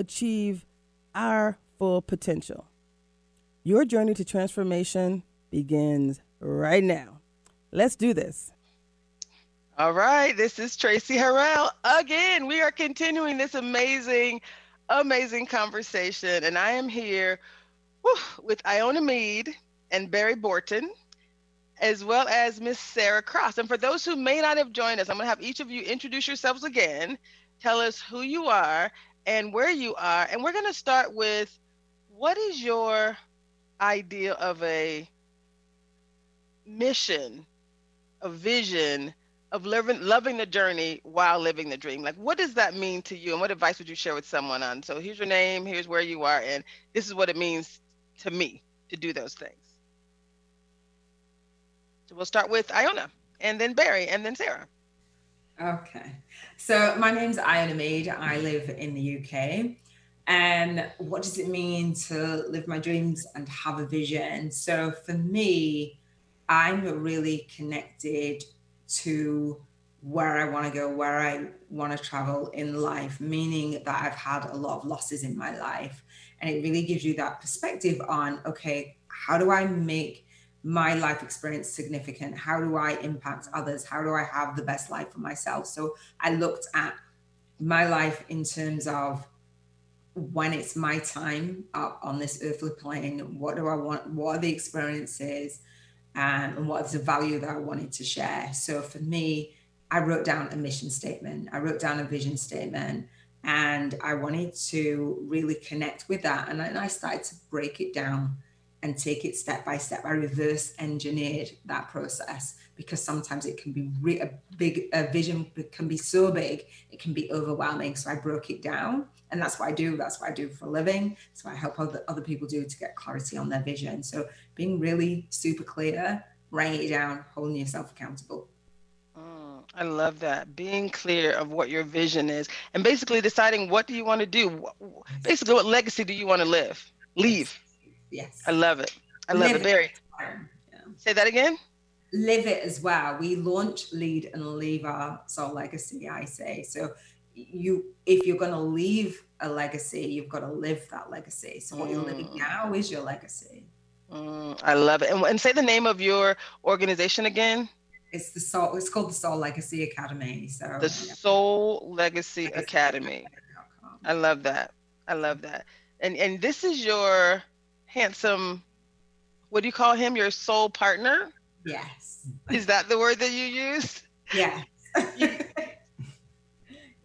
achieve our full potential. Your journey to transformation begins right now. Let's do this. All right, this is Tracy Harrell. Again, we are continuing this amazing conversation, and I am here with Iona Mead and Barry Borton, as well as Miss Sarah Cross. And for those who may not have joined us, I'm gonna have each of you introduce yourselves again, tell us who you are and where you are. And we're going to start with, what is your idea of a mission, a vision of loving the journey while living the dream? Like, what does that mean to you? And what advice would you share with someone on? So here's your name, here's where you are, and this is what it means to me to do those things. So we'll start with Iona, and then Barry, and then Sarah. Okay, so my name's Iona Mead. I live in the UK. And what does it mean to live my dreams and have a vision? So for me, I'm really connected to where I want to go, where I want to travel in life, meaning that I've had a lot of losses in my life. And it really gives you that perspective on, okay, how do I make my life experience significant? How do I impact others? How do I have the best life for myself? So I looked at my life in terms of, when it's my time up on this earthly plane, what do I want? What are the experiences? And what's the value that I wanted to share? So for me, I wrote down a mission statement. I wrote down a vision statement, and I wanted to really connect with that. And then I started to break it down and take it step by step. I reverse engineered that process, because sometimes it can be a vision can be so big, it can be overwhelming. So I broke it down, and that's what I do. That's what I do for a living. That's what I help other people do, to get clarity on their vision. So being really super clear, writing it down, holding yourself accountable. I love that. Being clear of what your vision is, and basically deciding, what do you want to do? Basically, what legacy do you want to leave? Yes. I love it. I love it, Barry. Yeah. Say that again. Live it as well. We launch, lead, and leave our soul legacy, I say. So if you're going to leave a legacy, you've got to live that legacy. So what you're living now is your legacy. I love it. And say the name of your organization again. It's called the Soul Legacy Academy. So the Soul Legacy Academy. I love that. And this is your handsome, what do you call him? Your soul partner? Yes. Is that the word that you use? Yes.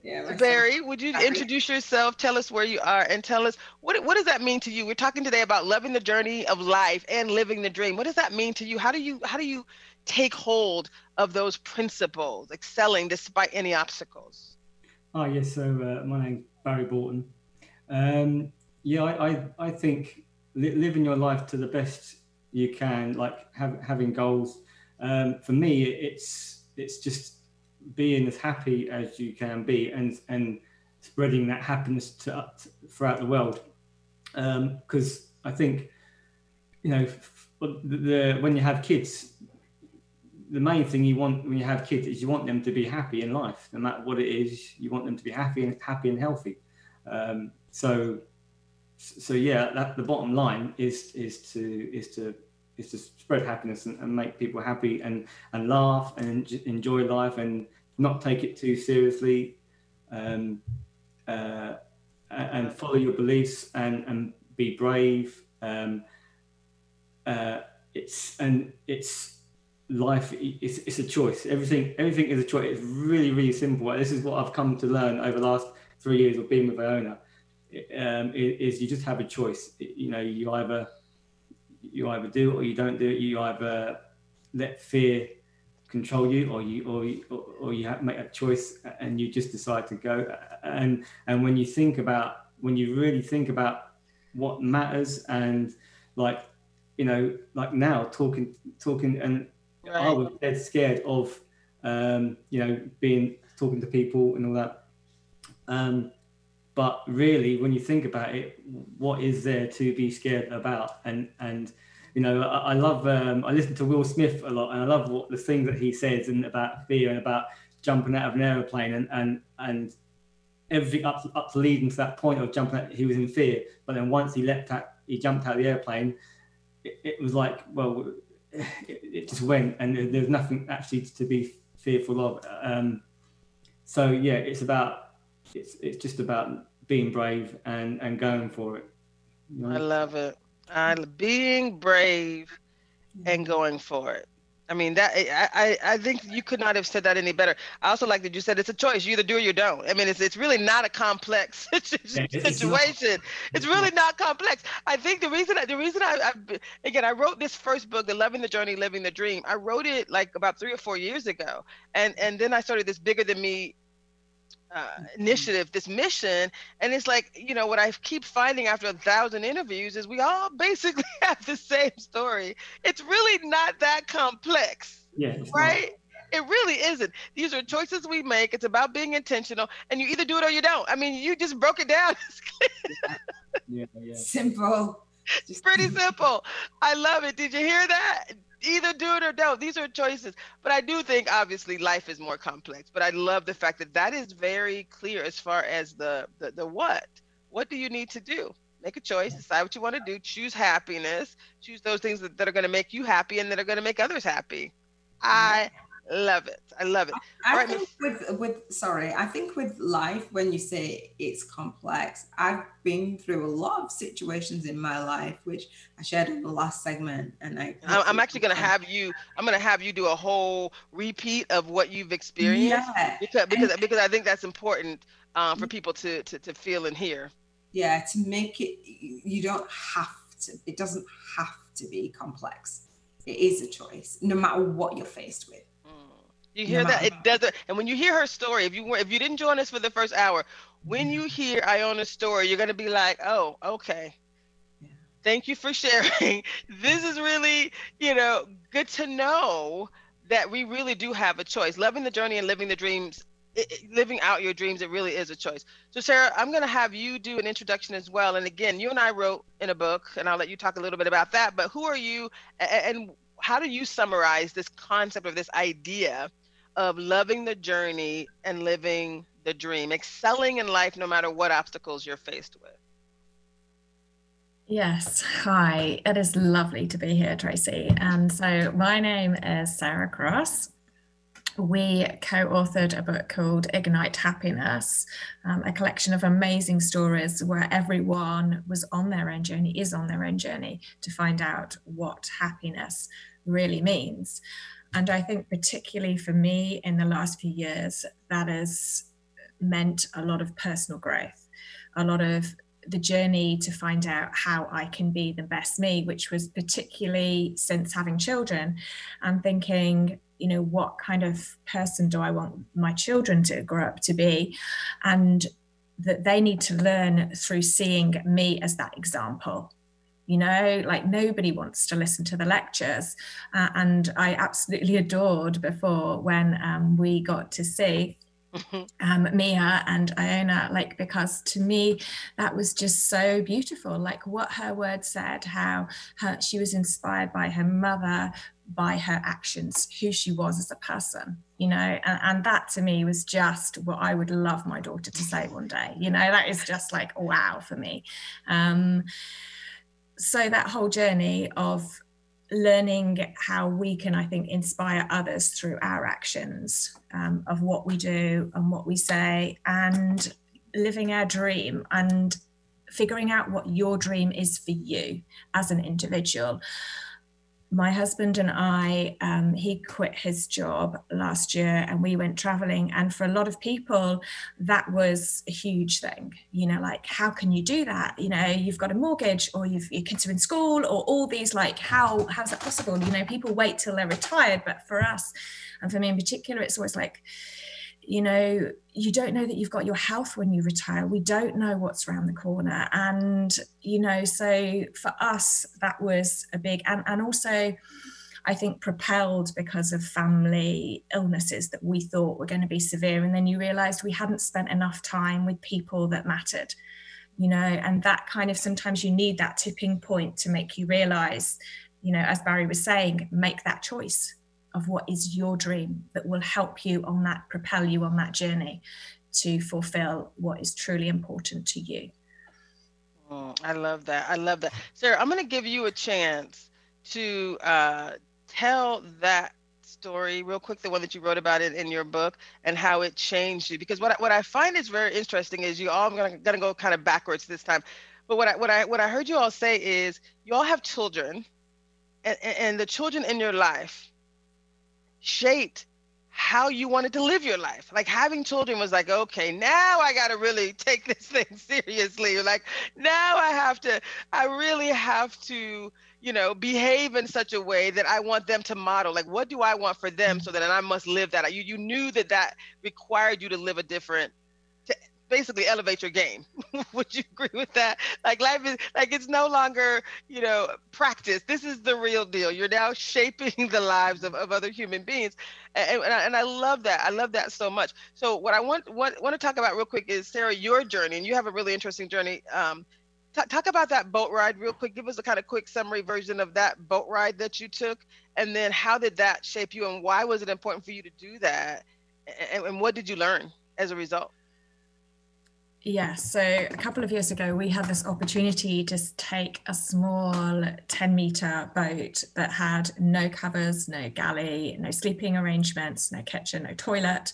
Yeah. Barry, would you introduce yourself? Tell us where you are, and tell us what does that mean to you? We're talking today about loving the journey of life and living the dream. What does that mean to you? How do you take hold of those principles, excelling despite any obstacles? Oh yes. So my name's Barry Borton. I think living your life to the best you can, like having goals. For me, it's just being as happy as you can be, and spreading that happiness throughout the world. Because I think, when you have kids, the main thing you want when you have kids is you want them to be happy in life, no matter what it is. You want them to be happy and healthy. So the bottom line is to spread happiness and make people happy and laugh and enjoy life and not take it too seriously, and follow your beliefs and be brave. It's life. It's a choice. Everything is a choice. It's really, really simple. This is what I've come to learn over the last 3 years of being with Iona. Is you just have a choice. You either do or you don't do it. You either let fear control you, or you make a choice and you just decide to go. And when you think about when you really think about what matters, and like, you know, like now talking and right. I was dead scared of, you know, talking to people and all that. But really, when you think about it, what is there to be scared about? And you know, I love, I listen to Will Smith a lot, and I love what the things that he says and about fear and about jumping out of an aeroplane and everything up to leading to that point of jumping out, he was in fear. But then once he jumped out of the aeroplane, it was like, well, it just went, and there's nothing actually to be fearful of. So yeah, it's just about being brave and going for it. You know? I love it. Being brave and going for it. I mean, that I think you could not have said that any better. I also like that you said it's a choice. You either do or you don't. I mean, it's really not a complex situation. It's really not complex. I think the reason I again, I wrote this first book, The Loving the Journey, Living the Dream. I wrote it like about 3 or 4 years ago, and then I started this Bigger Than Me initiative, this mission. And it's like, you know, what I keep finding after 1,000 interviews is we all basically have the same story. It's really not that complex, yeah, right? It really isn't. These are choices we make. It's about being intentional, and you either do it or you don't. I mean, you just broke it down. Yeah. Simple. It's pretty simple. I love it. Did you hear that? Either do it or don't. These are choices. But I do think, obviously, life is more complex. But I love the fact that is very clear as far as the what. What do you need to do? Make a choice. Decide what you want to do. Choose happiness. Choose those things that are going to make you happy and that are going to make others happy. I love it. I love it. I think with life, when you say it's complex, I've been through a lot of situations in my life, which I shared in the last segment, and I'm actually going to have you. I'm going to have you do a whole repeat of what you've experienced, yeah. because I think that's important for people to feel and hear. Yeah, to make it, you don't have to. It doesn't have to be complex. It is a choice, no matter what you're faced with. You hear that? It doesn't. And when you hear her story, if you didn't join us for the first hour, when you hear Iona's story, you're going to be like, oh, okay. Yeah. Thank you for sharing. This is really, you know, good to know that we really do have a choice. Loving the journey and living the dreams, living out your dreams, it really is a choice. So Sarah, I'm going to have you do an introduction as well. And again, you and I wrote in a book, and I'll let you talk a little bit about that, but who are you and how do you summarize this concept of this idea of loving the journey and living the dream, excelling in life no matter what obstacles you're faced with? Yes, hi, it is lovely to be here, Tracy. And so my name is Sarah Cross. We co-authored a book called Ignite Happiness, a collection of amazing stories where everyone is on their own journey to find out what happiness really means. And I think particularly for me in the last few years, that has meant a lot of personal growth, a lot of the journey to find out how I can be the best me, which was particularly since having children and thinking, you know, what kind of person do I want my children to grow up to be? And that they need to learn through seeing me as that example. You know, like nobody wants to listen to the lectures. And I absolutely adored before when we got to see Mia and Iona, like, because to me, that was just so beautiful. Like what her words said, how she was inspired by her mother, by her actions, who she was as a person, you know, and that to me was just what I would love my daughter to say one day, you know, that is just like, wow, for me. So that whole journey of learning how we can, I think, inspire others through our actions, of what we do and what we say, and living our dream and figuring out what your dream is for you as an individual. My husband and I, he quit his job last year and we went traveling. And for a lot of people, that was a huge thing. You know, like, how can you do that? You know, you've got a mortgage or your kids are in school or all these, like, how's that possible? You know, people wait till they're retired. But for us, and for me in particular, it's always like, You know, you don't know that you've got your health when you retire. We don't know what's around the corner. And, you know, so for us, that was a big, and also I think propelled because of family illnesses that we thought were going to be severe. And then you realized we hadn't spent enough time with people that mattered, you know, and that kind of, sometimes you need that tipping point to make you realize, you know, as Barry was saying, make that choice of what is your dream that will help you on that, propel you on that journey to fulfill what is truly important to you. I love that. I love that. Sarah, I'm going to give you a chance to tell that story real quick, the one that you wrote about it in your book and how it changed you. Because what I find is very interesting is you all, I'm going to go kind of backwards this time. But what I heard you all say is you all have children and the children in your life shaped how you wanted to live your life. Like having children was like, okay, now I got to really take this thing seriously. Like now I really have to, you know, behave in such a way that I want them to model. Like, what do I want for them so that I must live that? You knew that required you to live a different, to basically elevate your game. Would you agree with that? Like life is like, it's no longer, you know, practice. This is the real deal. You're now shaping the lives of other human beings. And I love that. I love that so much. So what I want to talk about real quick is, Sarah, your journey, and you have a really interesting journey. Talk about that boat ride real quick. Give us a kind of quick summary version of that boat ride that you took. And then how did that shape you? And why was it important for you to do that? And what did you learn as a result? Yeah, so a couple of years ago, we had this opportunity to take a small 10-meter boat that had no covers, no galley, no sleeping arrangements, no kitchen, no toilet,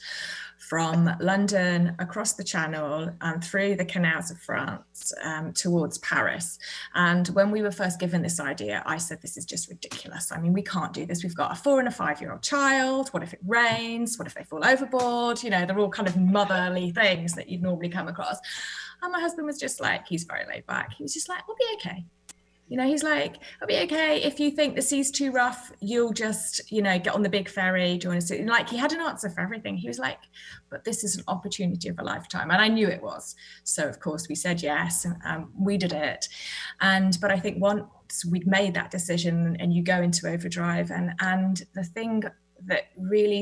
from London across the Channel and through the canals of France towards Paris. And when we were first given this idea, I said, this is just ridiculous. I mean, we can't do this. We've got a 4- and 5-year-old child. What if it rains? What if they fall overboard? You know, they're all kind of motherly things that you'd normally come across. And my husband was just like, he's very laid back. He was just like, we'll be okay. You know, he's like, it'll be okay. If you think the sea's too rough, you'll just, you know, get on the big ferry, join us. And like, he had an answer for everything. He was like, but this is an opportunity of a lifetime. And I knew it was. So of course we said yes, and we did it. But I think once we'd made that decision and you go into overdrive and the thing that really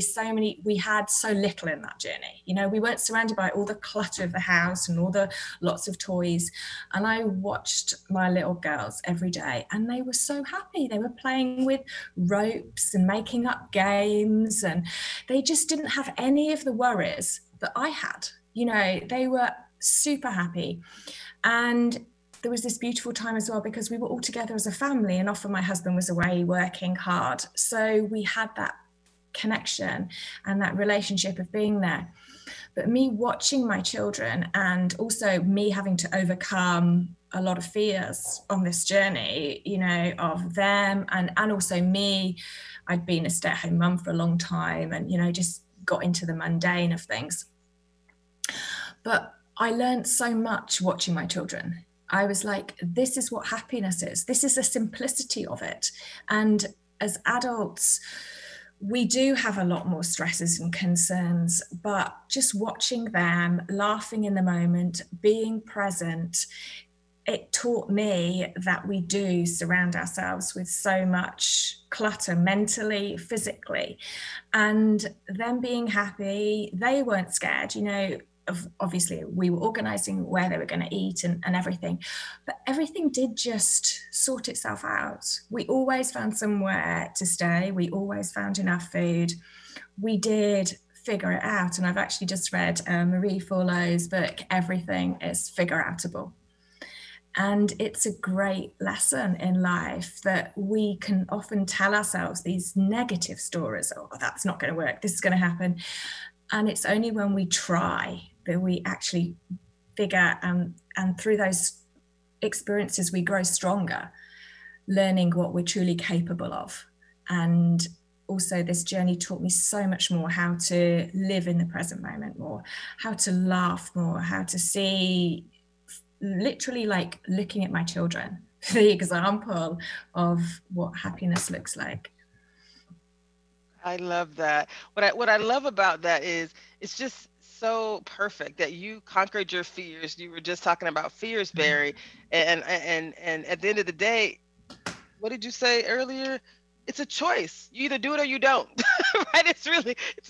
we had so little in that journey. You know, we weren't surrounded by all the clutter of the house and all the lots of toys. And I watched my little girls every day and they were so happy. They were playing with ropes and making up games. And they just didn't have any of the worries that I had. You know, they were super happy. And there was this beautiful time as well because we were all together as a family and often my husband was away working hard. So we had that connection and that relationship of being there. But me watching my children and also me having to overcome a lot of fears on this journey, you know, of them and also me, I'd been a stay-at-home mum for a long time and, you know, just got into the mundane of things. But I learned so much watching my children. I was like, this is what happiness is. This is the simplicity of it. And as adults, we do have a lot more stresses and concerns, but just watching them, laughing in the moment, being present, it taught me that we do surround ourselves with so much clutter mentally, physically, and them being happy, they weren't scared, you know, obviously we were organizing where they were going to eat and everything, but everything did just sort itself out. We always found somewhere to stay. We always found enough food. We did figure it out. And I've actually just read Marie Forleo's book, Everything is Figure Outable. And it's a great lesson in life that we can often tell ourselves these negative stories. Oh, that's not going to work. This is going to happen. And it's only when we try that we actually figure and through those experiences, we grow stronger, learning what we're truly capable of. And also this journey taught me so much more, how to live in the present moment more, how to laugh more, how to see, literally like looking at my children, the example of what happiness looks like. I love that. What I love about that is it's just so perfect that you conquered your fears. You were just talking about fears, Barry, and at the end of the day, what did you say earlier? It's a choice. You either do it or you don't, right? It's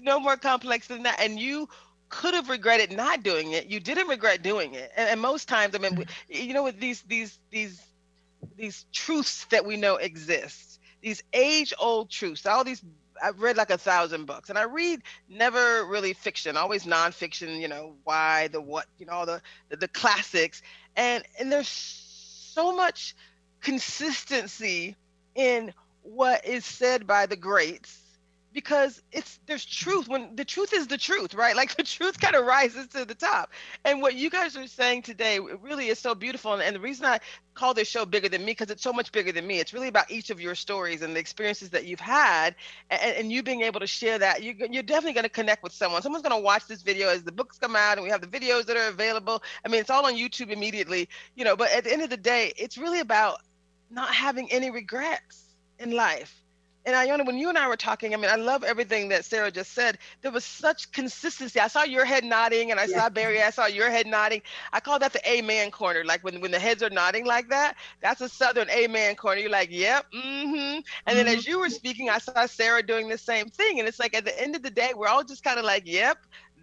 no more complex than that. And you could have regretted not doing it. You didn't regret doing it. And most times, I mean, with these truths that we know exist, these age-old truths, all these, I've read like 1,000 books, and I read never really fiction, always nonfiction, why, the what, all the classics. And there's so much consistency in what is said by the greats, because there's truth. When the truth is the truth, right? Like the truth kind of rises to the top. And what you guys are saying today really is so beautiful. And the reason I call this show Bigger Than Me, because it's so much bigger than me. It's really about each of your stories and the experiences that you've had, and you being able to share that. You're definitely going to connect with someone. Someone's going to watch this video as the books come out, and we have the videos that are available. I mean, it's all on YouTube immediately, but at the end of the day, it's really about not having any regrets in life. And Iona, when you and I were talking, I mean, I love everything that Sarah just said. There was such consistency. I saw your head nodding, and I saw Barry, I saw your head nodding. I call that the amen corner. Like when the heads are nodding like that, that's a Southern amen corner. You're like, yep, mm-hmm. And then as you were speaking, I saw Sarah doing the same thing. And it's like, at the end of the day, we're all just kind of like, yep,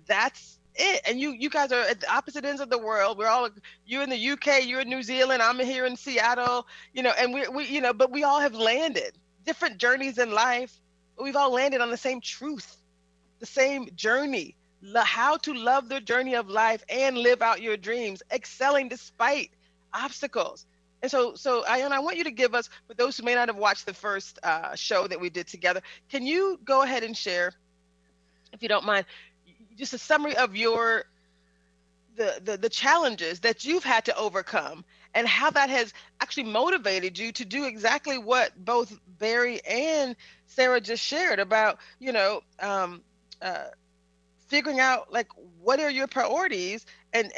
that's it. And you guys are at the opposite ends of the world. We're all, you're in the UK, you're in New Zealand, I'm here in Seattle, and we but we all have landed. Different journeys in life, but we've all landed on the same truth, the same journey, how to love the journey of life and live out your dreams, excelling despite obstacles. And so Iona, I want you to give us, for those who may not have watched the first show that we did together, can you go ahead and share, if you don't mind, just a summary of your the challenges that you've had to overcome, and how that has actually motivated you to do exactly what both Barry and Sarah just shared about, figuring out like what are your priorities and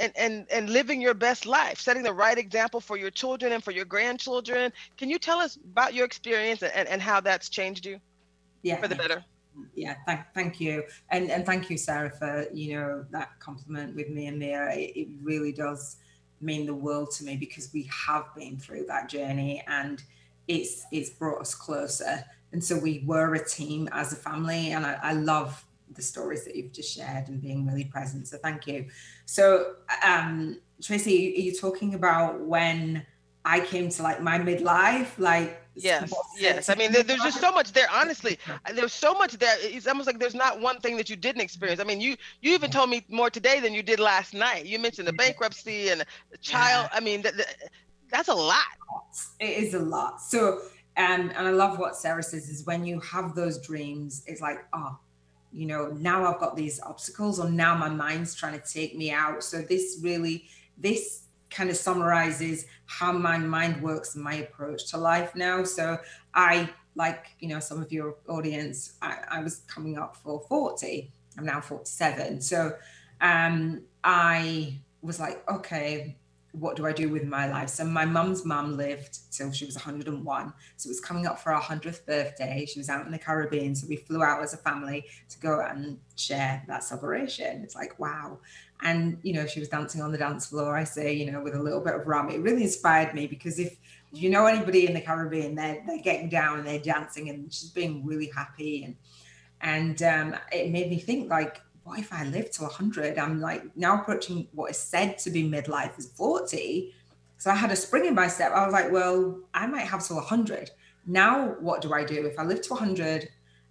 living your best life, setting the right example for your children and for your grandchildren. Can you tell us about your experience and how that's changed you for the better? Yeah, thank you. And thank you, Sarah, for, that compliment with me and Mia. It really does mean the world to me, because we have been through that journey, and it's brought us closer. And so we were a team as a family, and I love the stories that you've just shared and being really present. So thank you. So Tracy, are you talking about when I came to like my midlife? Like, Yes. I mean, there's just so much there. Honestly, there's so much there. It's almost like there's not one thing that you didn't experience. I mean, you even told me more today than you did last night. You mentioned the bankruptcy and the child. I mean, that's a lot. It is a lot. So, and I love what Sarah says is when you have those dreams, it's like, now I've got these obstacles, or now my mind's trying to take me out. So this kind of summarizes how my mind works and my approach to life now. So I, like, some of your audience, I was coming up for 40. I'm now 47. So I was like, okay, what do I do with my life? So my mum's mum lived till she was 101. So it was coming up for our 100th birthday. She was out in the Caribbean. So we flew out as a family to go and share that celebration. It's like, wow. And, she was dancing on the dance floor, I say, with a little bit of rum. It really inspired me, because if you know anybody in the Caribbean, they're getting down and they're dancing, and she's being really happy. And it made me think, like, what if I live to 100? I'm like now approaching what is said to be midlife is 40. So I had a spring in my step. I was like, well, I might have to 100. Now, what do I do? If I live to 100,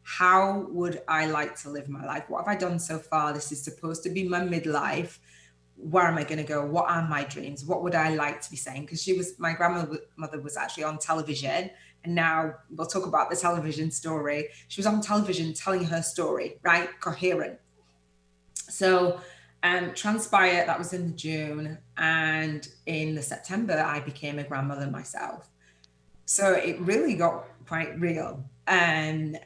how would I like to live my life? What have I done so far? This is supposed to be my midlife. Where am I going to go? What are my dreams? What would I like to be saying? Because my grandmother was actually on television. And now we'll talk about the television story. She was on television telling her story, right? Coherent. So transpired, that was in June. And in the September, I became a grandmother myself. So it really got quite real. And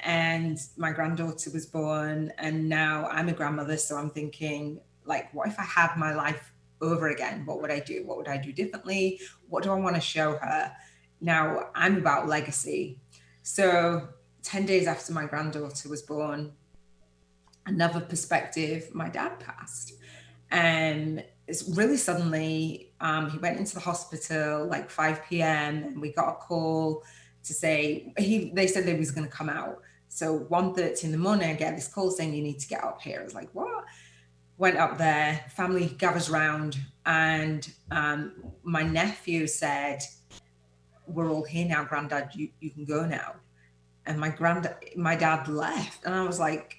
my granddaughter was born, and now I'm a grandmother. So I'm thinking, like, what if I had my life over again? What would I do? What would I do differently? What do I want to show her? Now I'm about legacy. So 10 days after my granddaughter was born, another perspective, my dad passed. And it's really suddenly, he went into the hospital like 5 p.m. and we got a call to say, they said they was going to come out. So 1:30 in the morning, I get this call saying, you need to get up here. I was like, what? Went up there, family gathers round, and my nephew said, we're all here now, Granddad, you can go now. And my dad left. And I was like,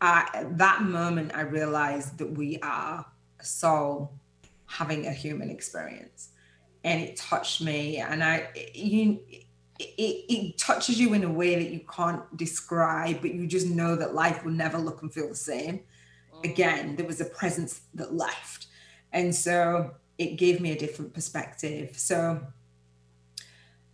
at that moment, I realized that we are a soul having a human experience. And it touched me. And it touches you in a way that you can't describe, but you just know that life will never look and feel the same. Again, there was a presence that left. And so it gave me a different perspective. So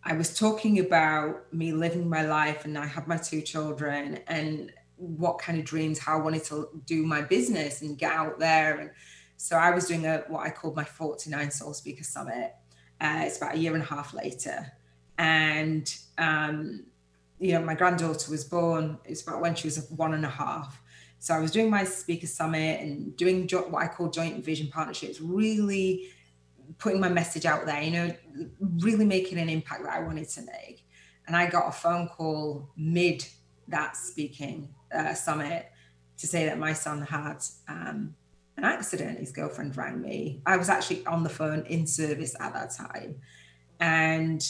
I was talking about me living my life, and I had my 2 children, and what kind of dreams, how I wanted to do my business and get out there. And so I was doing what I called my 49 Soul Speaker Summit. It's about a year and a half later. And, my granddaughter was born. It's about when she was 1.5. So I was doing my speaker summit and doing what I call joint vision partnerships, really putting my message out there, really making an impact that I wanted to make. And I got a phone call mid that speaking summit to say that my son had an accident. His girlfriend rang me. I was actually on the phone in service at that time. And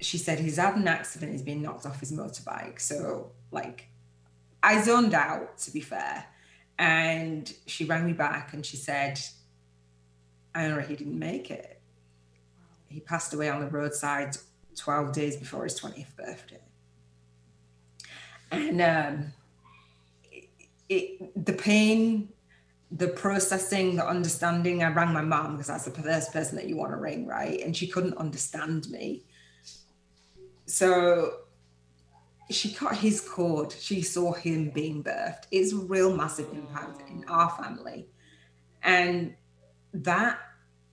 she said, he's had an accident, he's been knocked off his motorbike. So I zoned out, to be fair. And she rang me back and she said, Iona, he didn't make it. He passed away on the roadside 12 days before his 20th birthday. And the pain, the processing, the understanding, I rang my mom because that's the first person that you want to ring, right? And she couldn't understand me. So she cut his cord. She saw him being birthed. It's a real massive impact in our family. And that,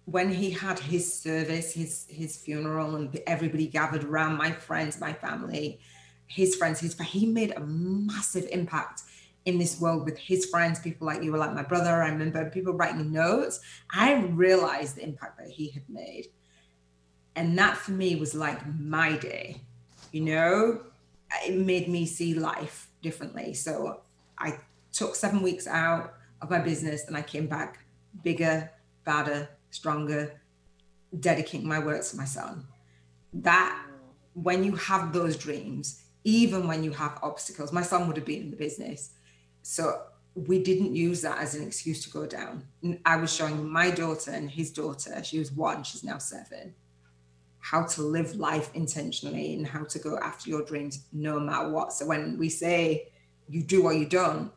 when he had his service, his funeral, and everybody gathered around, my friends, my family, his friends, he made a massive impact in this world with his friends, people like you were like my brother. I remember people writing notes. I realized the impact that he had made. And that for me was like my day, it made me see life differently. So I took 7 weeks out of my business and I came back bigger, badder, stronger, dedicating my work to my son. That, when you have those dreams, even when you have obstacles, my son would have been in the business. So we didn't use that as an excuse to go down. I was showing my daughter and his daughter, she was 1, she's now 7, how to live life intentionally and how to go after your dreams no matter what. So when we say you do or you don't,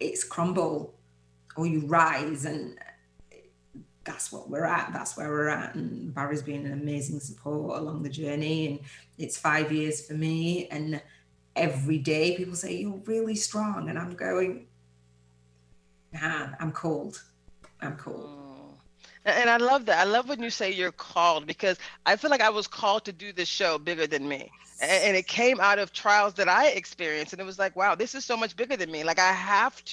it's crumble or you rise, and that's what we're at. That's where we're at. And Barry's been an amazing support along the journey, and it's 5 years for me. And every day people say, you're really strong. And I'm going, nah, I'm cold. And I love that. I love when you say you're called, because I feel like I was called to do this show, Bigger Than Me. And it came out of trials that I experienced. And it was like, wow, this is so much bigger than me. Like, I have to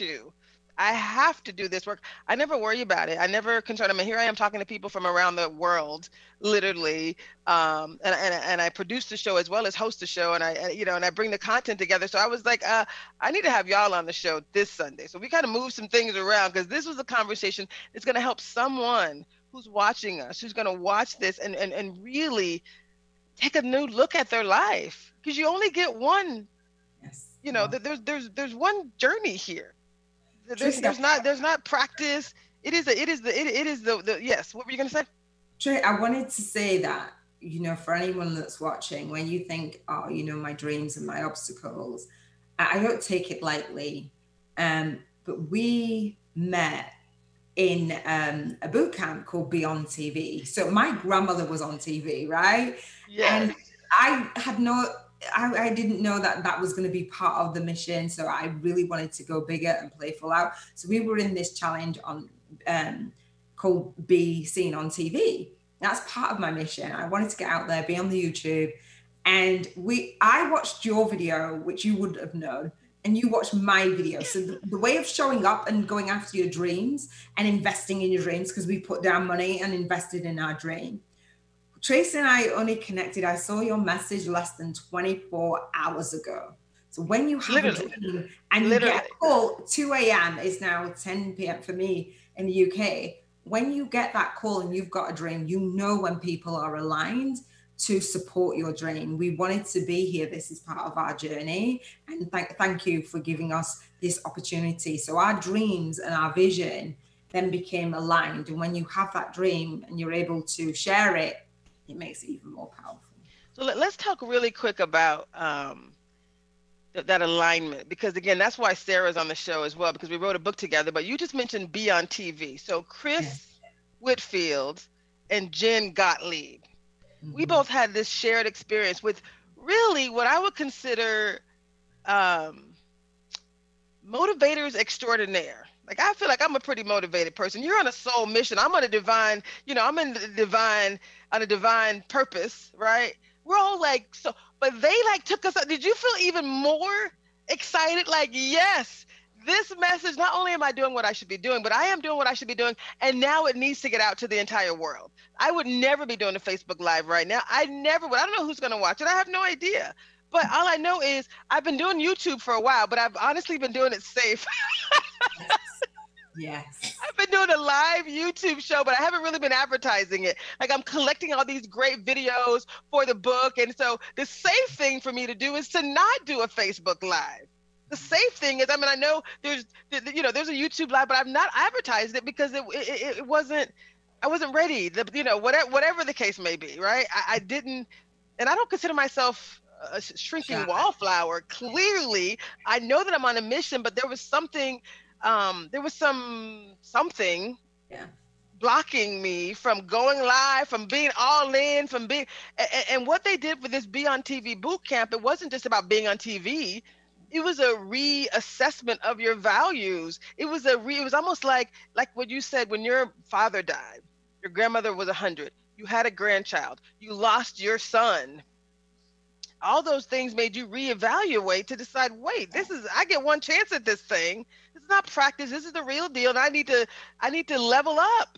do this work. I never worry about it. I never concern. I mean, here I am talking to people from around the world, literally. And I produce the show as well as host the show. And I bring the content together. So I was like, I need to have y'all on the show this Sunday. So we kind of moved some things around, because this was a conversation that's going to help someone who's watching us, who's going to watch this and really take a new look at their life. Because you only get one. Yes. There's one journey here. There's not practice. It is the yes. What were you going to say? True. I wanted to say that, for anyone that's watching, when you think, my dreams and my obstacles, I don't take it lightly. But we met in a boot camp called Be on TV. So my grandmother was on TV, right? Yeah. And I didn't know that was going to be part of the mission. So I really wanted to go bigger and playful out. So we were in this challenge on called Be Seen on TV. That's part of my mission. I wanted to get out there, be on the YouTube. And I watched your video, which you wouldn't have known, and you watched my video. So the way of showing up and going after your dreams and investing in your dreams, because we put down money and invested in our dream. Tracy and I only connected. I saw your message less than 24 hours ago. So when you have a dream and you get a call, 2 a.m. is now 10 p.m. for me in the UK. When you get that call and you've got a dream, you know when people are aligned to support your dream. We wanted to be here. This is part of our journey. And thank you for giving us this opportunity. So our dreams and our vision then became aligned. And when you have that dream and you're able to share it, it makes it even more powerful. So let's talk really quick about that alignment, because again, that's why Sarah's on the show as well, because we wrote a book together. But you just mentioned Be on TV. So Chris Whitfield and Jen Gottlieb, we both had this shared experience with really what I would consider motivators extraordinaire. Like, I feel like I'm a pretty motivated person. You're on a soul mission. I'm on a divine, I'm in the divine, on a divine purpose, right? We're all like, so, but they like took us up. Did you feel even more excited? Like, yes, this message, not only am I doing what I should be doing, but I am doing what I should be doing. And now it needs to get out to the entire world. I would never be doing a Facebook Live right now. I never would. I don't know who's going to watch it. I have no idea. But all I know is I've been doing YouTube for a while, but I've honestly been doing it safe. Yes. I've been doing a live YouTube show, but I haven't really been advertising it. Like, I'm collecting all these great videos for the book. And so the safe thing for me to do is to not do a Facebook Live. The safe thing is, I mean, I know there's a YouTube Live, but I've not advertised it because it wasn't, I wasn't ready. Whatever the case may be, right? I didn't, and I don't consider myself a shrinking wallflower. Clearly, I know that I'm on a mission, but there was something, blocking me from going live, from being all in, from being, and what they did with this Be on TV boot camp, it wasn't just about being on TV. It was a reassessment of your values. It was almost like what you said, when your father died, your grandmother was 100, you had a grandchild, you lost your son. All those things made you reevaluate to decide, wait, I get one chance at this thing. This is not practice. This is the real deal. And I need to level up.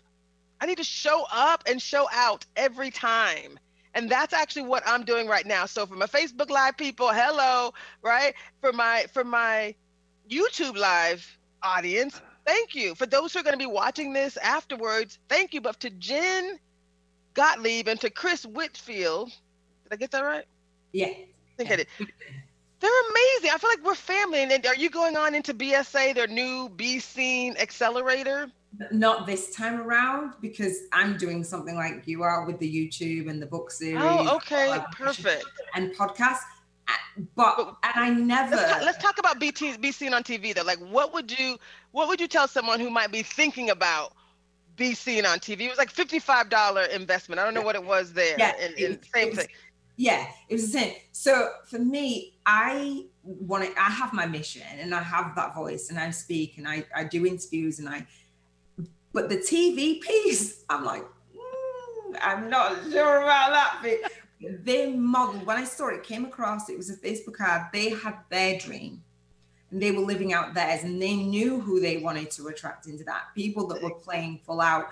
I need to show up and show out every time. And that's actually what I'm doing right now. So for my Facebook Live people, hello, right? For my YouTube Live audience, thank you. For those who are going to be watching this afterwards, thank you. But to Jen Gottlieb and to Chris Whitfield, did I get that right? Yeah. I think I did. They're amazing. I feel like we're family. And are you going on into BSA, their new Be Seen Accelerator? Not this time around, because I'm doing something like you are with the YouTube and the book series. Oh, okay. Perfect. And podcasts. Let's talk about Be Seen on TV though. Like, what would you tell someone who might be thinking about Be Seen on TV? It was like $55 investment. I don't know what it was there. Yeah. And same thing. Yeah, it was the same. So for me, I have my mission and I have that voice and I speak and I do interviews but the TV piece, I'm like, I'm not sure about that. But they modeled, when I saw it, came across, it was a Facebook ad. They had their dream and they were living out theirs and they knew who they wanted to attract into that. People that were playing full out,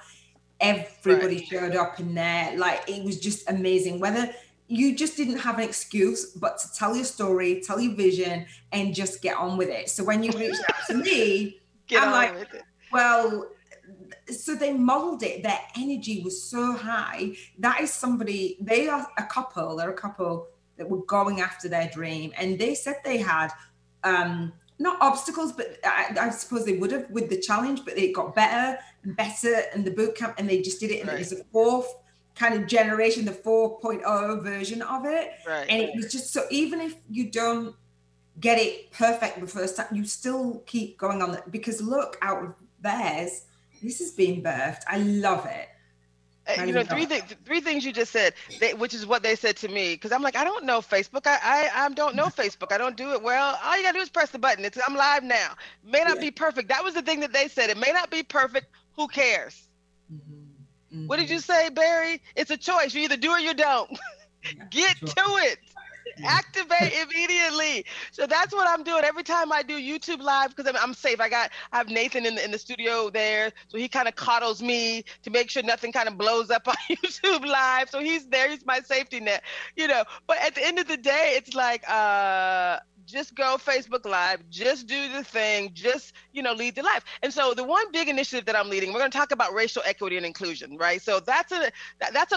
everybody showed up in there. Like, it was just amazing. Whether you just didn't have an excuse but to tell your story, tell your vision, and just get on with it. So when you reached out to me, I'm like, well, so they modeled it. Their energy was so high. That is somebody, they're a couple that were going after their dream. And they said they had, not obstacles, but I suppose they would have with the challenge, but it got better and better in the boot camp, and they just did it. And it was a fourth kind of generation, the 4.0 version of it. Right. And it was just, so even if you don't get it perfect the first time, you still keep going on that, because look, out of theirs, this is being birthed. I love it. Three things you just said, which is what they said to me, because I'm like, I don't know Facebook. I don't know Facebook. I don't do it well. All you gotta do is press the button. I'm live now. May not be perfect. That was the thing that they said. It may not be perfect. Who cares? Mm-hmm. Mm-hmm. What did you say, Barry? It's a choice. You either do or you don't. Get to it. Activate immediately. So that's what I'm doing every time I do YouTube live, because I'm safe. I have Nathan in the studio there, so he kind of coddles me to make sure nothing kind of blows up on YouTube live. So he's there. He's my safety net, you know. But at the end of the day, it's like just go Facebook Live, just do the thing, just, you know, lead the life. And so the one big initiative that I'm leading, we're going to talk about racial equity and inclusion, right? So that's a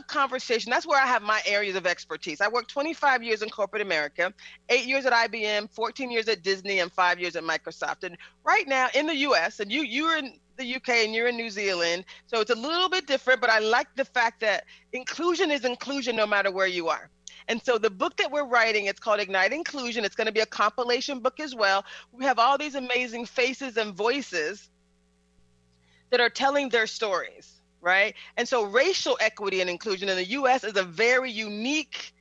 conversation. That's where I have my areas of expertise. I worked 25 years in corporate America, 8 years at IBM, 14 years at Disney, and 5 years at Microsoft. And right now in the U.S., and you're in the UK and you're in New Zealand, so it's a little bit different, but I like the fact that inclusion is inclusion no matter where you are. And so the book that we're writing, it's called Ignite Inclusion. It's going to be a compilation book as well. We have all these amazing faces and voices that are telling their stories, right? And so racial equity and inclusion in the U.S. is a very unique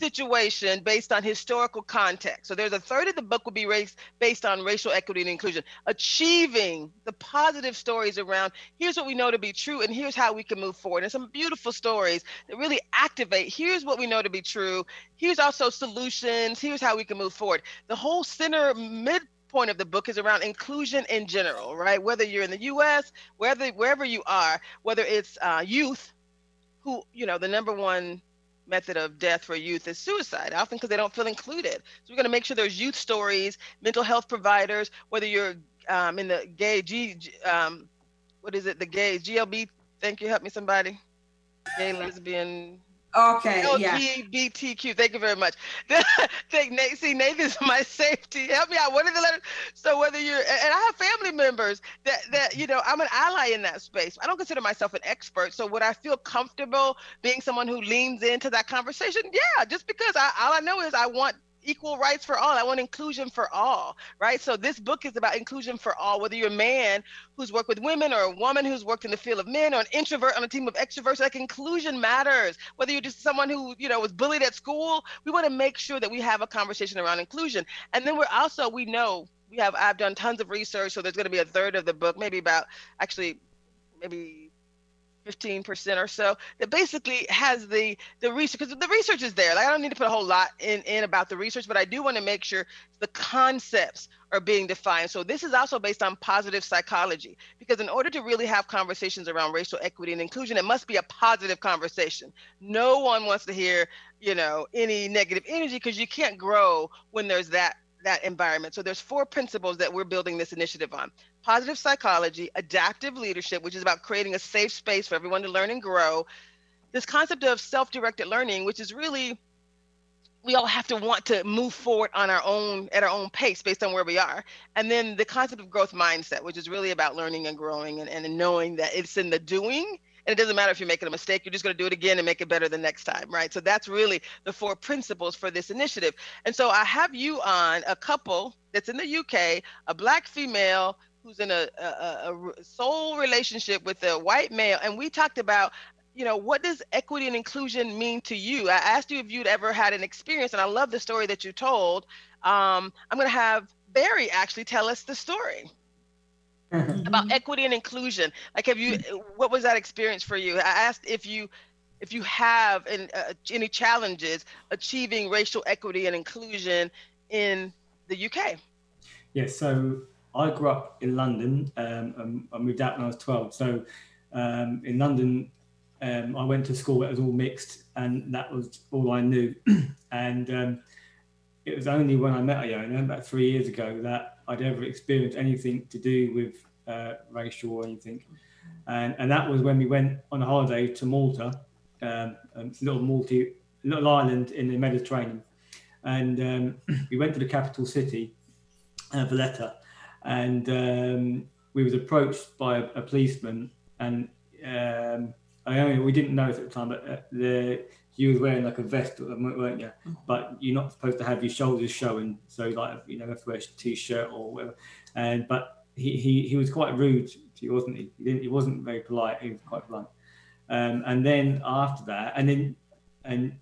situation based on historical context. So there's a third of the book will be based on racial equity and inclusion, achieving the positive stories around here's what we know to be true and here's how we can move forward. And some beautiful stories that really activate here's what we know to be true, here's also solutions, here's how we can move forward. The whole center midpoint of the book is around inclusion in general, right? Whether you're in the U.S., wherever you are, whether it's youth, who, you know, the number one method of death for youth is suicide, often because they don't feel included. So we're going to make sure there's youth stories, mental health providers, whether you're in the gay GLB, thank you, help me somebody, gay, lesbian, okay, LGBTQ, yeah. Thank you very much. See, Nathan's my safety. Help me out. What are the letters? So whether you're, and I have family members that you know, I'm an ally in that space. I don't consider myself an expert. So would I feel comfortable being someone who leans into that conversation? Yeah, just because all I know is I want equal rights for all. I want inclusion for all, right? So this book is about inclusion for all, whether you're a man who's worked with women or a woman who's worked in the field of men or an introvert on a team of extroverts, like inclusion matters. Whether you're just someone who, you know, was bullied at school, we want to make sure that we have a conversation around inclusion. And then we're also, we know, I've done tons of research, so there's going to be a third of the book, maybe 15% or so, that basically has the research, because the research is there. Like, I don't need to put a whole lot in about the research, but I do want to make sure the concepts are being defined. So this is also based on positive psychology, because in order to really have conversations around racial equity and inclusion, it must be a positive conversation. No one wants to hear, you know, any negative energy, because you can't grow when there's that environment. So there's four principles that we're building this initiative on. Positive psychology, adaptive leadership, which is about creating a safe space for everyone to learn and grow. This concept of self-directed learning, which is really, we all have to want to move forward on our own, at our own pace based on where we are. And then the concept of growth mindset, which is really about learning and growing and knowing that it's in the doing. And it doesn't matter if you're making a mistake, you're just going to do it again and make it better the next time, right? So that's really the four principles for this initiative. And so I have you on a couple that's in the UK, a black female who's in a soul relationship with a white male. And we talked about, you know, what does equity and inclusion mean to you? I asked you if you'd ever had an experience, and I love the story that you told. I'm going to have Barry actually tell us the story. About equity and inclusion. Like, what was that experience for you? I asked if you have any challenges achieving racial equity and inclusion in the UK. Yeah, so I grew up in London. I moved out when I was 12. So in London, I went to school where it was all mixed, and that was all I knew. And it was only when I met Iona about 3 years ago that I'd ever experienced anything to do with racial or anything. And that was when we went on a holiday to Malta, a little island in the Mediterranean. And we went to the capital city, Valletta, and we was approached by a policeman. And we didn't know this at the time, but you was wearing like a vest, weren't you? But you're not supposed to have your shoulders showing. So like, you know, you have to wear a t-shirt or whatever. And, but he was quite rude to you, wasn't he? He wasn't very polite, he was quite blunt. And then after that, and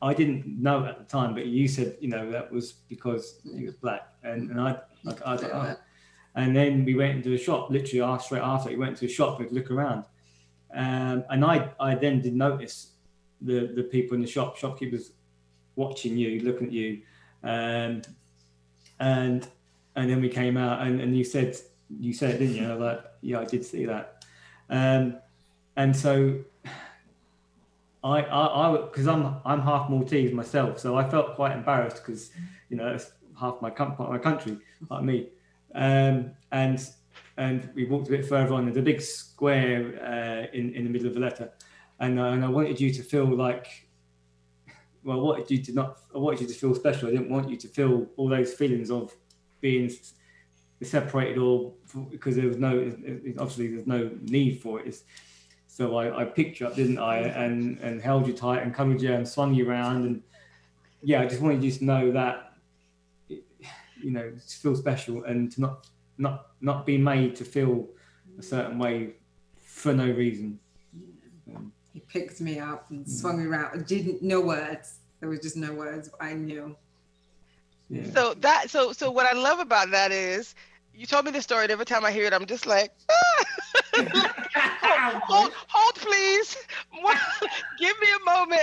I didn't know at the time, but you said, you know, that was because he was black. And I was like, oh. And then we went into a shop, literally straight after, we went to a shop, we'd look around. And I then did notice the people in the shopkeepers watching you, looking at you. And then we came out, and you said it, didn't you? Like, yeah, I did see that. And so because I'm half Maltese myself, so I felt quite embarrassed because, you know, it's half my country, like me. And we walked a bit further on. There's a big square in the middle of Valletta, and I wanted you to feel like, well, I wanted you to feel special. I didn't want you to feel all those feelings of being separated, or because there was obviously there's no need for it. So I picked you up, didn't I? And held you tight and covered you and swung you around. And yeah, I just wanted you to know that, you know, to feel special and to not be made to feel a certain way for no reason. Yeah. He picked me up and swung me around. I didn't, no words. There was just no words. I knew. Yeah. So what I love about that is you told me this story, and every time I hear it, I'm just like, hold please. Give me a moment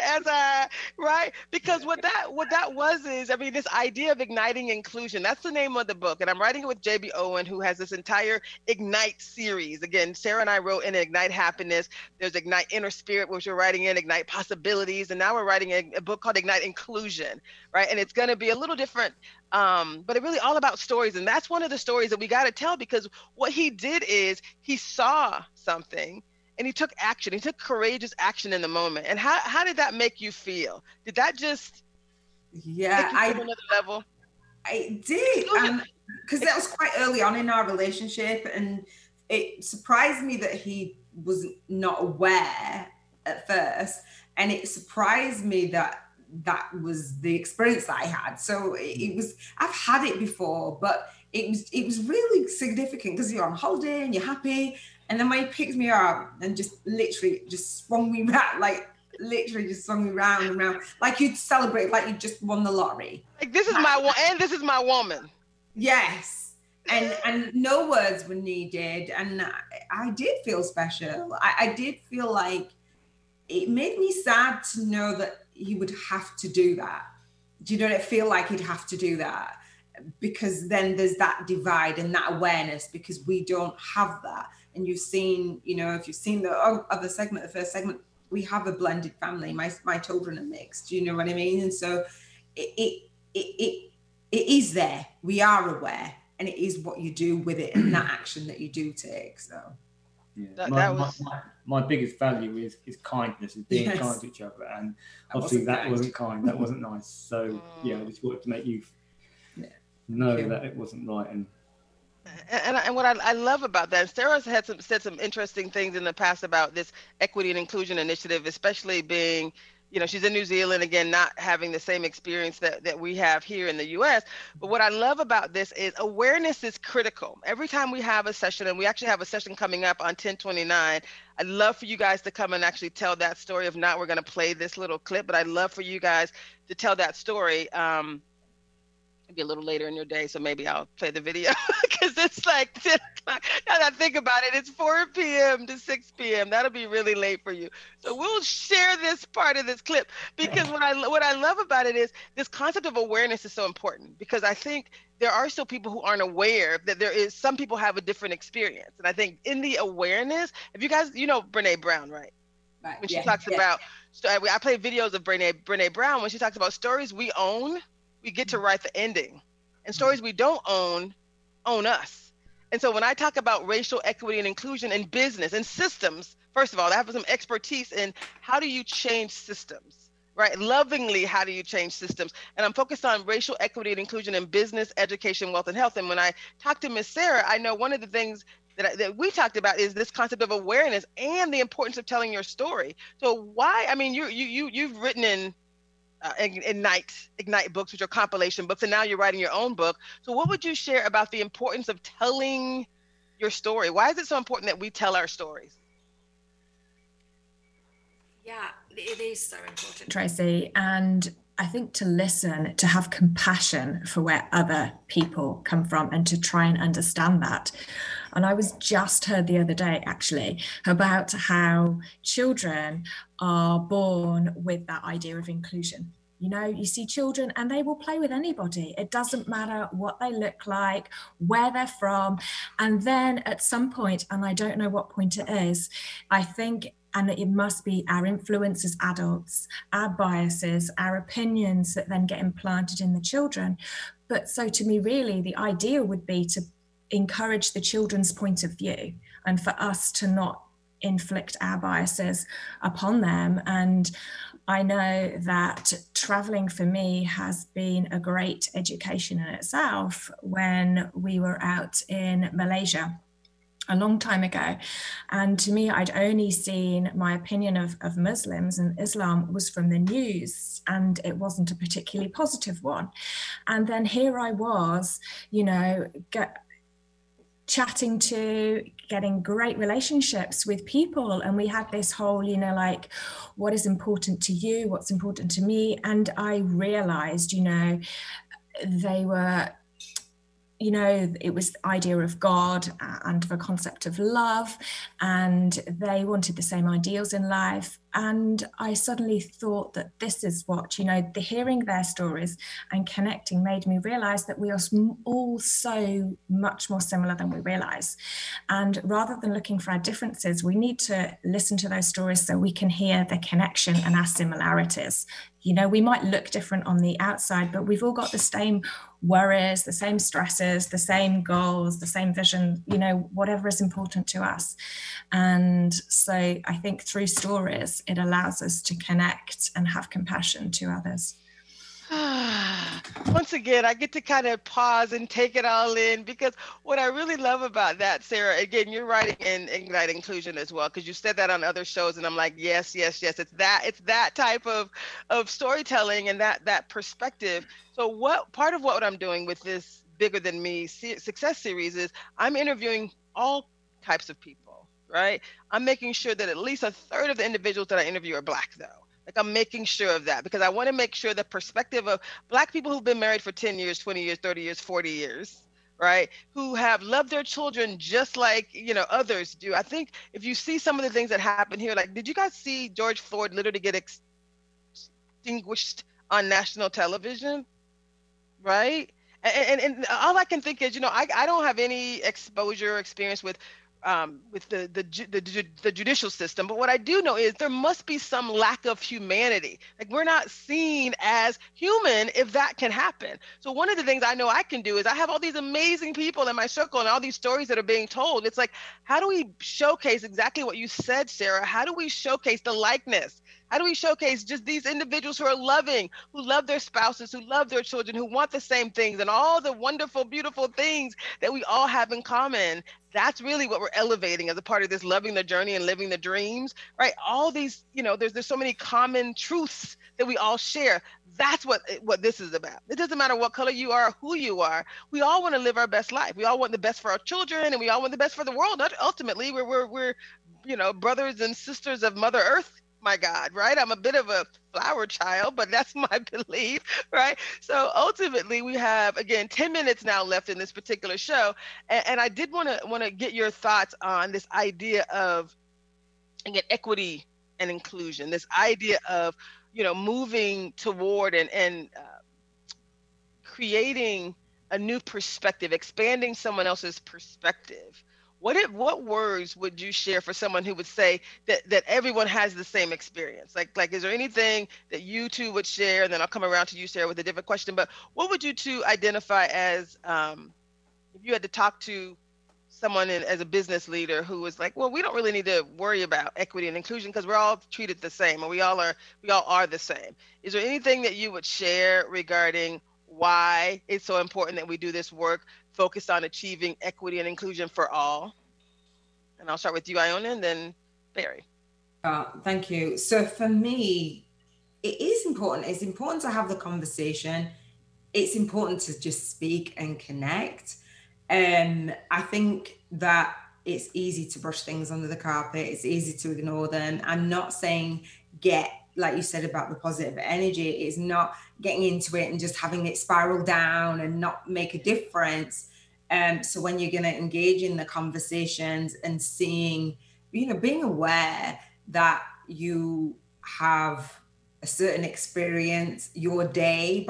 because what that was is, I mean, this idea of igniting inclusion, that's the name of the book, and I'm writing it with J.B. Owen, who has this entire Ignite series. Again, Sarah and I wrote in Ignite Happiness, there's Ignite Inner Spirit, which we're writing in, Ignite Possibilities, and now we're writing a book called Ignite Inclusion, right? And it's going to be a little different, but it really all about stories, and that's one of the stories that we got to tell, because what he did is he saw something and he took action. He took courageous action in the moment. And how did that make you feel? Did that just take you to another level? I did, because that was quite early on in our relationship, and it surprised me that he was not aware at first, and it surprised me that was the experience that I had. So it was, I've had it before, but it was really significant, because you're on holiday and you're happy. And then when he picked me up and just swung me round and round, like you'd celebrate, like you just won the lottery. Like, this is my one, and this is my woman. Yes, and no words were needed, and I did feel special. I did feel like it made me sad to know that he would have to do that. Do you know what I feel like? He'd have to do that, because then there's that divide and that awareness, because we don't have that. And you've seen, you know, if you've seen the other segment, the first segment, we have a blended family. My children are mixed, you know what I mean? And so it is there. We are aware, and it is what you do with it and that action that you do take. So yeah, my biggest value is kindness, is being kind to each other. And obviously that wasn't kind, that wasn't nice. So yeah, I just wanted to make you know that it wasn't right. And what I love about that, Sarah's said some interesting things in the past about this equity and inclusion initiative, especially being, you know, she's in New Zealand, again, not having the same experience that we have here in the US. But what I love about this is awareness is critical. Every time we have a session, and we actually have a session coming up on 10/29, I'd love for you guys to come and actually tell that story. If not, we're going to play this little clip, but I'd love for you guys to tell that story. Be a little later in your day, so maybe I'll play the video, because it's like 10 o'clock. Now that I think about it, it's 4 p.m. to 6 p.m. That'll be really late for you. So we'll share this part of this clip, because what I love about it is this concept of awareness is so important, because I think there are still people who aren't aware that there is, some people have a different experience. And I think in the awareness, if you guys, you know Brené Brown, right? Right. When she talks about, so I play videos of Brené Brown, when she talks about stories we own, we get to write the ending, and stories we don't own us. And so when I talk about racial equity and inclusion in business and systems, first of all, I have some expertise in how do you change systems, right? Lovingly, how do you change systems? And I'm focused on racial equity and inclusion in business, education, wealth, and health. And when I talk to Miss Sarah, I know one of the things that we talked about is this concept of awareness and the importance of telling your story. So why, I mean, you've written in, Ignite books, which are compilation books, and now you're writing your own book. So what would you share about the importance of telling your story? Why is it so important that we tell our stories? Yeah, it is so important, Tracy. And I think to listen, to have compassion for where other people come from, and to try and understand that. And I was just heard the other day, actually, about how children are born with that idea of inclusion. You know, you see children and they will play with anybody. It doesn't matter what they look like, where they're from. And then at some point, and I don't know what point it is, I think, and it must be our influence as adults, our biases, our opinions that then get implanted in the children. But so to me, really, the idea would be to encourage the children's point of view and for us to not inflict our biases upon them. And I know that traveling for me has been a great education in itself. When we were out in Malaysia a long time ago, and to me, I'd only seen my opinion of Muslims and Islam was from the news, and it wasn't a particularly positive one. And then here I was, you know, chatting to, getting great relationships with people, and we had this whole, you know, like, what is important to you, what's important to me. And I realized, you know, they were, you know, it was the idea of God and the concept of love, and they wanted the same ideals in life. And I suddenly thought that this is what, you know, the hearing their stories and connecting made me realize that we are all so much more similar than we realize. And rather than looking for our differences, we need to listen to those stories so we can hear the connection and our similarities. You know, we might look different on the outside, but we've all got the same worries, the same stresses, the same goals, the same vision, you know, whatever is important to us. And so I think through stories, it allows us to connect and have compassion to others. Once again, I get to kind of pause and take it all in, because what I really love about that, Sarah, again, you're writing in Ignite Inclusion as well, because you said that on other shows, and I'm like, yes, yes, yes, it's that type of storytelling and that perspective. So what part of what I'm doing with this Bigger Than Me Success Series is I'm interviewing all types of people, right? I'm making sure that at least a third of the individuals that I interview are Black, though. Like, I'm making sure of that, because I want to make sure the perspective of Black people who've been married for 10 years, 20 years, 30 years, 40 years, right? Who have loved their children just like, you know, others do. I think if you see some of the things that happen here, like, did you guys see George Floyd literally get extinguished on national television, right? And all I can think is, you know, I don't have any exposure or experience with the judicial system. But what I do know is there must be some lack of humanity. Like, we're not seen as human if that can happen. So one of the things I know I can do is I have all these amazing people in my circle and all these stories that are being told. It's like, how do we showcase exactly what you said, Sarah? How do we showcase the likeness? How do we showcase just these individuals who are loving, who love their spouses, who love their children, who want the same things, and all the wonderful, beautiful things that we all have in common? That's really what we're elevating as a part of this loving the journey and living the dreams, right? All these, you know, there's so many common truths that we all share. That's what this is about. It doesn't matter what color you are, or who you are. We all want to live our best life. We all want the best for our children, and we all want the best for the world. Ultimately, we're you know, brothers and sisters of Mother Earth. My God, right? I'm a bit of a flower child, but that's my belief, right? So ultimately, we have, again, 10 minutes now left in this particular show. And I did want to get your thoughts on this idea of, again, equity and inclusion, this idea of, you know, moving toward and creating a new perspective, expanding someone else's perspective. What words would you share for someone who would say that everyone has the same experience? Like, is there anything that you two would share? And then I'll come around to you, Sarah, with a different question. But what would you two identify as, if you had to talk to someone as a business leader who was like, well, we don't really need to worry about equity and inclusion because we're all treated the same, and we all are the same. Is there anything that you would share regarding why it's so important that we do this work focused on achieving equity and inclusion for all? And I'll start with you, Iona, and then Barry. Thank you. So for me, it is important. It's important to have the conversation. It's important to just speak and connect. I think that it's easy to brush things under the carpet. It's easy to ignore them. I'm not saying get, like you said about the positive energy, is not getting into it and just having it spiral down and not make a difference. So when you're going to engage in the conversations and seeing, you know, being aware that you have a certain experience, your day,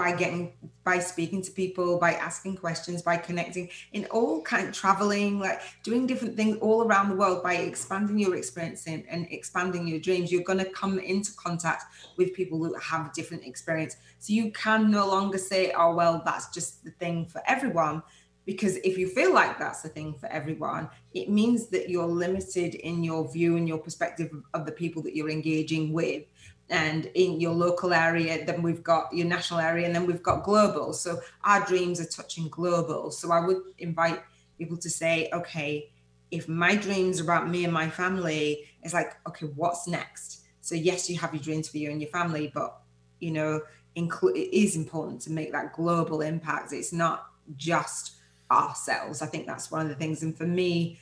by speaking to people, by asking questions, by connecting in all kind of traveling, like doing different things all around the world, by expanding your experience and expanding your dreams, you're going to come into contact with people who have a different experience. So you can no longer say, oh, well, that's just the thing for everyone. Because if you feel like that's the thing for everyone, it means that you're limited in your view and your perspective of the people that you're engaging with. And in your local area, then we've got your national area, and then we've got global. So our dreams are touching global. So I would invite people to say, okay, if my dreams are about me and my family, it's like, okay, what's next? So yes, you have your dreams for you and your family, but, you know, it is important to make that global impact. It's not just ourselves. I think that's one of the things. And for me,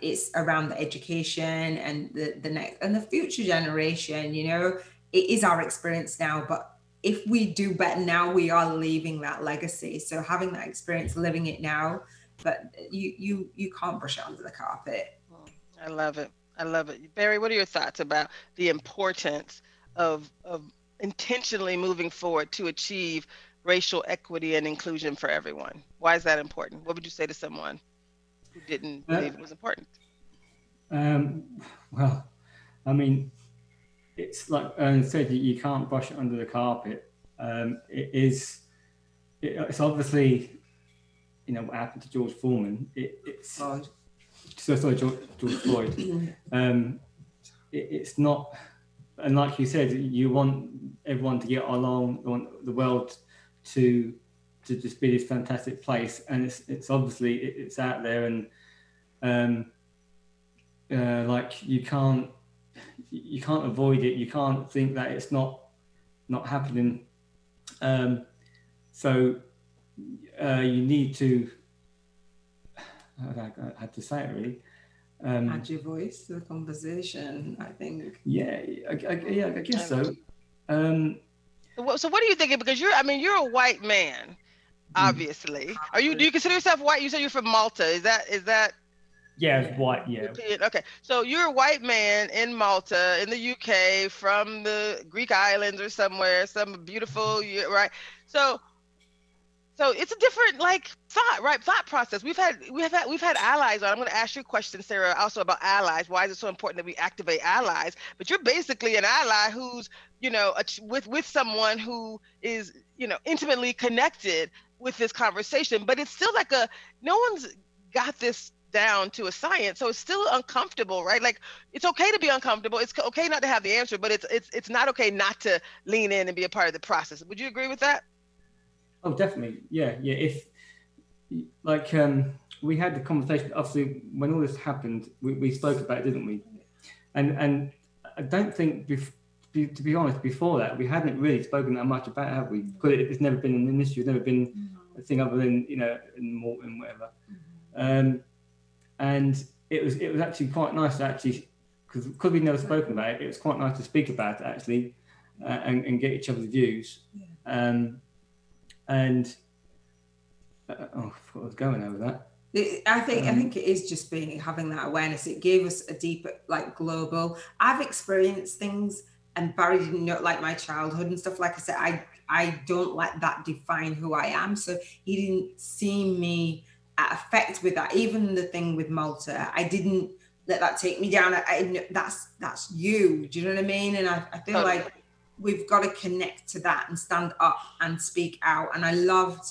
it's around the education and the next and the future generation. You know, it is our experience now, but if we do better now, we are leaving that legacy. So having that experience, living it now, but you can't brush it under the carpet. I love it. I love it. Barry, what are your thoughts about the importance of intentionally moving forward to achieve racial equity and inclusion for everyone? Why is that important? What would you say to someone who didn't believe it was important? Well, I mean, it's like Ern said, you can't brush it under the carpet. It's obviously, you know, what happened to George Foreman. George Floyd. It's not, and like you said, you want everyone to get along, you want the world to just be this fantastic place, and it's obviously it's out there, and like you can't avoid it, you can't think that it's not happening. You need to, I had to say it really, add your voice to the conversation, I think. I guess so. So what are you thinking? Because you're a white man, obviously. Are you? Do you consider yourself white? You said you're from Malta. Is that? Yeah, it's white. Yeah. European? Okay, so you're a white man in Malta, in the UK, from the Greek islands or somewhere, some beautiful, right? So it's a different thought, right? Thought process. We've had allies on. I'm going to ask you a question, Sarah, also about allies. Why is it so important that we activate allies? But you're basically an ally who's, you know, with someone who is, you know, intimately connected with this conversation, but it's still like no one's got this down to a science. So it's still uncomfortable, right? Like, it's okay to be uncomfortable. It's okay not to have the answer, but it's not okay not to lean in and be a part of the process. Would you agree with that? Oh, definitely. Yeah. If we had the conversation, obviously, when all this happened, we spoke about it, didn't we? And I don't think to be honest, before that, we hadn't really spoken that much about it, have we? Because it's never been an issue, it's never been a thing other than, you know, in Malta and whatever. And it was actually quite nice to actually, because we'd never spoken about it, it was quite nice to speak about it, actually, and get each other's views. Yeah. I thought I was going over that. I think it is just having that awareness. It gave us a deeper, global. I've experienced things, and Barry didn't know, my childhood and stuff. Like I said, I don't let that define who I am. So he didn't see me at effect with that. Even the thing with Malta, I didn't let that take me down. That's you. Do you know what I mean? And I feel like we've got to connect to that and stand up and speak out. And I loved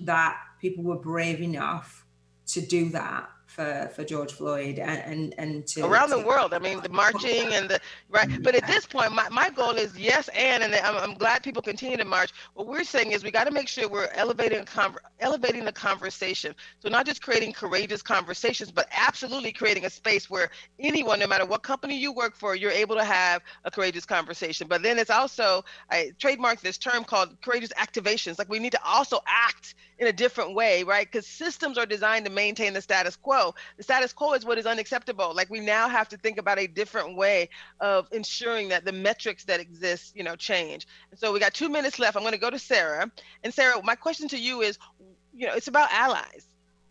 that people were brave enough to do that for George Floyd and to around the world. I mean, the marching and the right. But at this point, my goal is yes, and I'm glad people continue to march. What we're saying is we got to make sure we're elevating the conversation. So not just creating courageous conversations, but absolutely creating a space where anyone, no matter what company you work for, you're able to have a courageous conversation. But then it's also, I trademarked this term called courageous activations. Like, we need to also act in a different way, right? Because systems are designed to maintain the status quo. The status quo is what is unacceptable. Like, we now have to think about a different way of ensuring that the metrics that exist, you know, change. And so we got 2 minutes left. I'm going to go to Sarah. And Sarah, my question to you is, you know, it's about allies.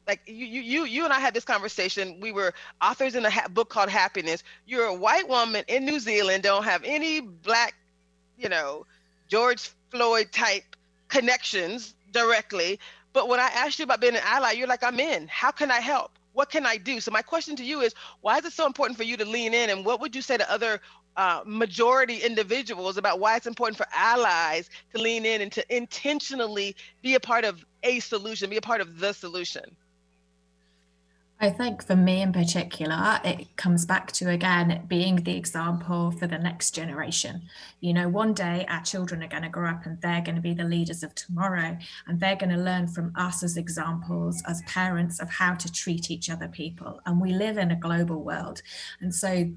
Like, you and I had this conversation. We were authors in a book called Happiness. You're a white woman in New Zealand, don't have any black you know, George Floyd type connections directly. But when I asked you about being an ally, you're like, I'm in. How can I help? What can I do? So my question to you is, why is it so important for you to lean in? And what would you say to other majority individuals about why it's important for allies to lean in and to intentionally be a part of a solution, be a part of the solution? I think for me in particular, it comes back to, again, being the example for the next generation. You know, one day our children are going to grow up and they're going to be the leaders of tomorrow. And they're going to learn from us as examples, as parents, of how to treat each other people. And we live in a global world. And so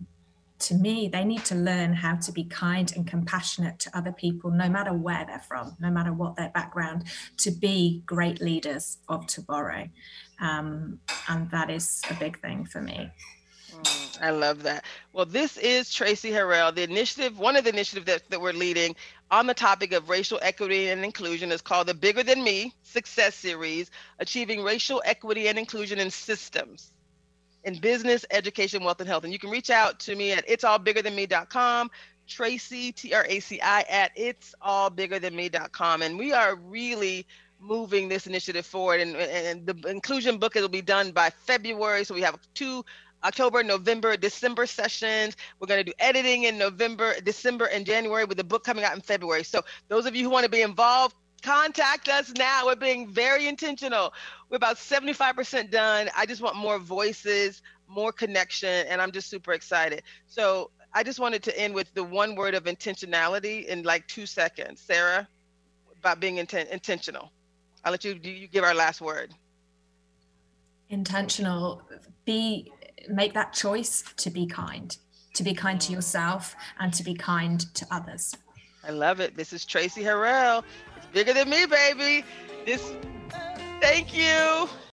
to me, they need to learn how to be kind and compassionate to other people, no matter where they're from, no matter what their background, to be great leaders of tomorrow. And that is a big thing for me. I love that. Well, this is Tracy Harrell. The initiative, one of the initiatives that we're leading on the topic of racial equity and inclusion is called the Bigger Than Me Success Series, Achieving Racial Equity and Inclusion in Systems, in Business, Education, Wealth, and Health. And you can reach out to me at itsallbiggerthanme.com, Tracy, T-R-A-C-I, at itsallbiggerthanme.com. And we are really moving this initiative forward, and the inclusion booklet will be done by February. So we have 2 October, November, December sessions. We're going to do editing in November, December, and January, with the book coming out in February. So those of you who want to be involved, contact us now. We're being very intentional. We're about 75% done. I just want more voices, more connection, and I'm just super excited. So I just wanted to end with the one word of intentionality in like 2 seconds. Sarah, about being intentional. I'll let you give our last word. Intentional. Make that choice to be kind to yourself and to be kind to others. I love it. This is Tracy Harrell. It's Bigger Than Me, baby. Thank you.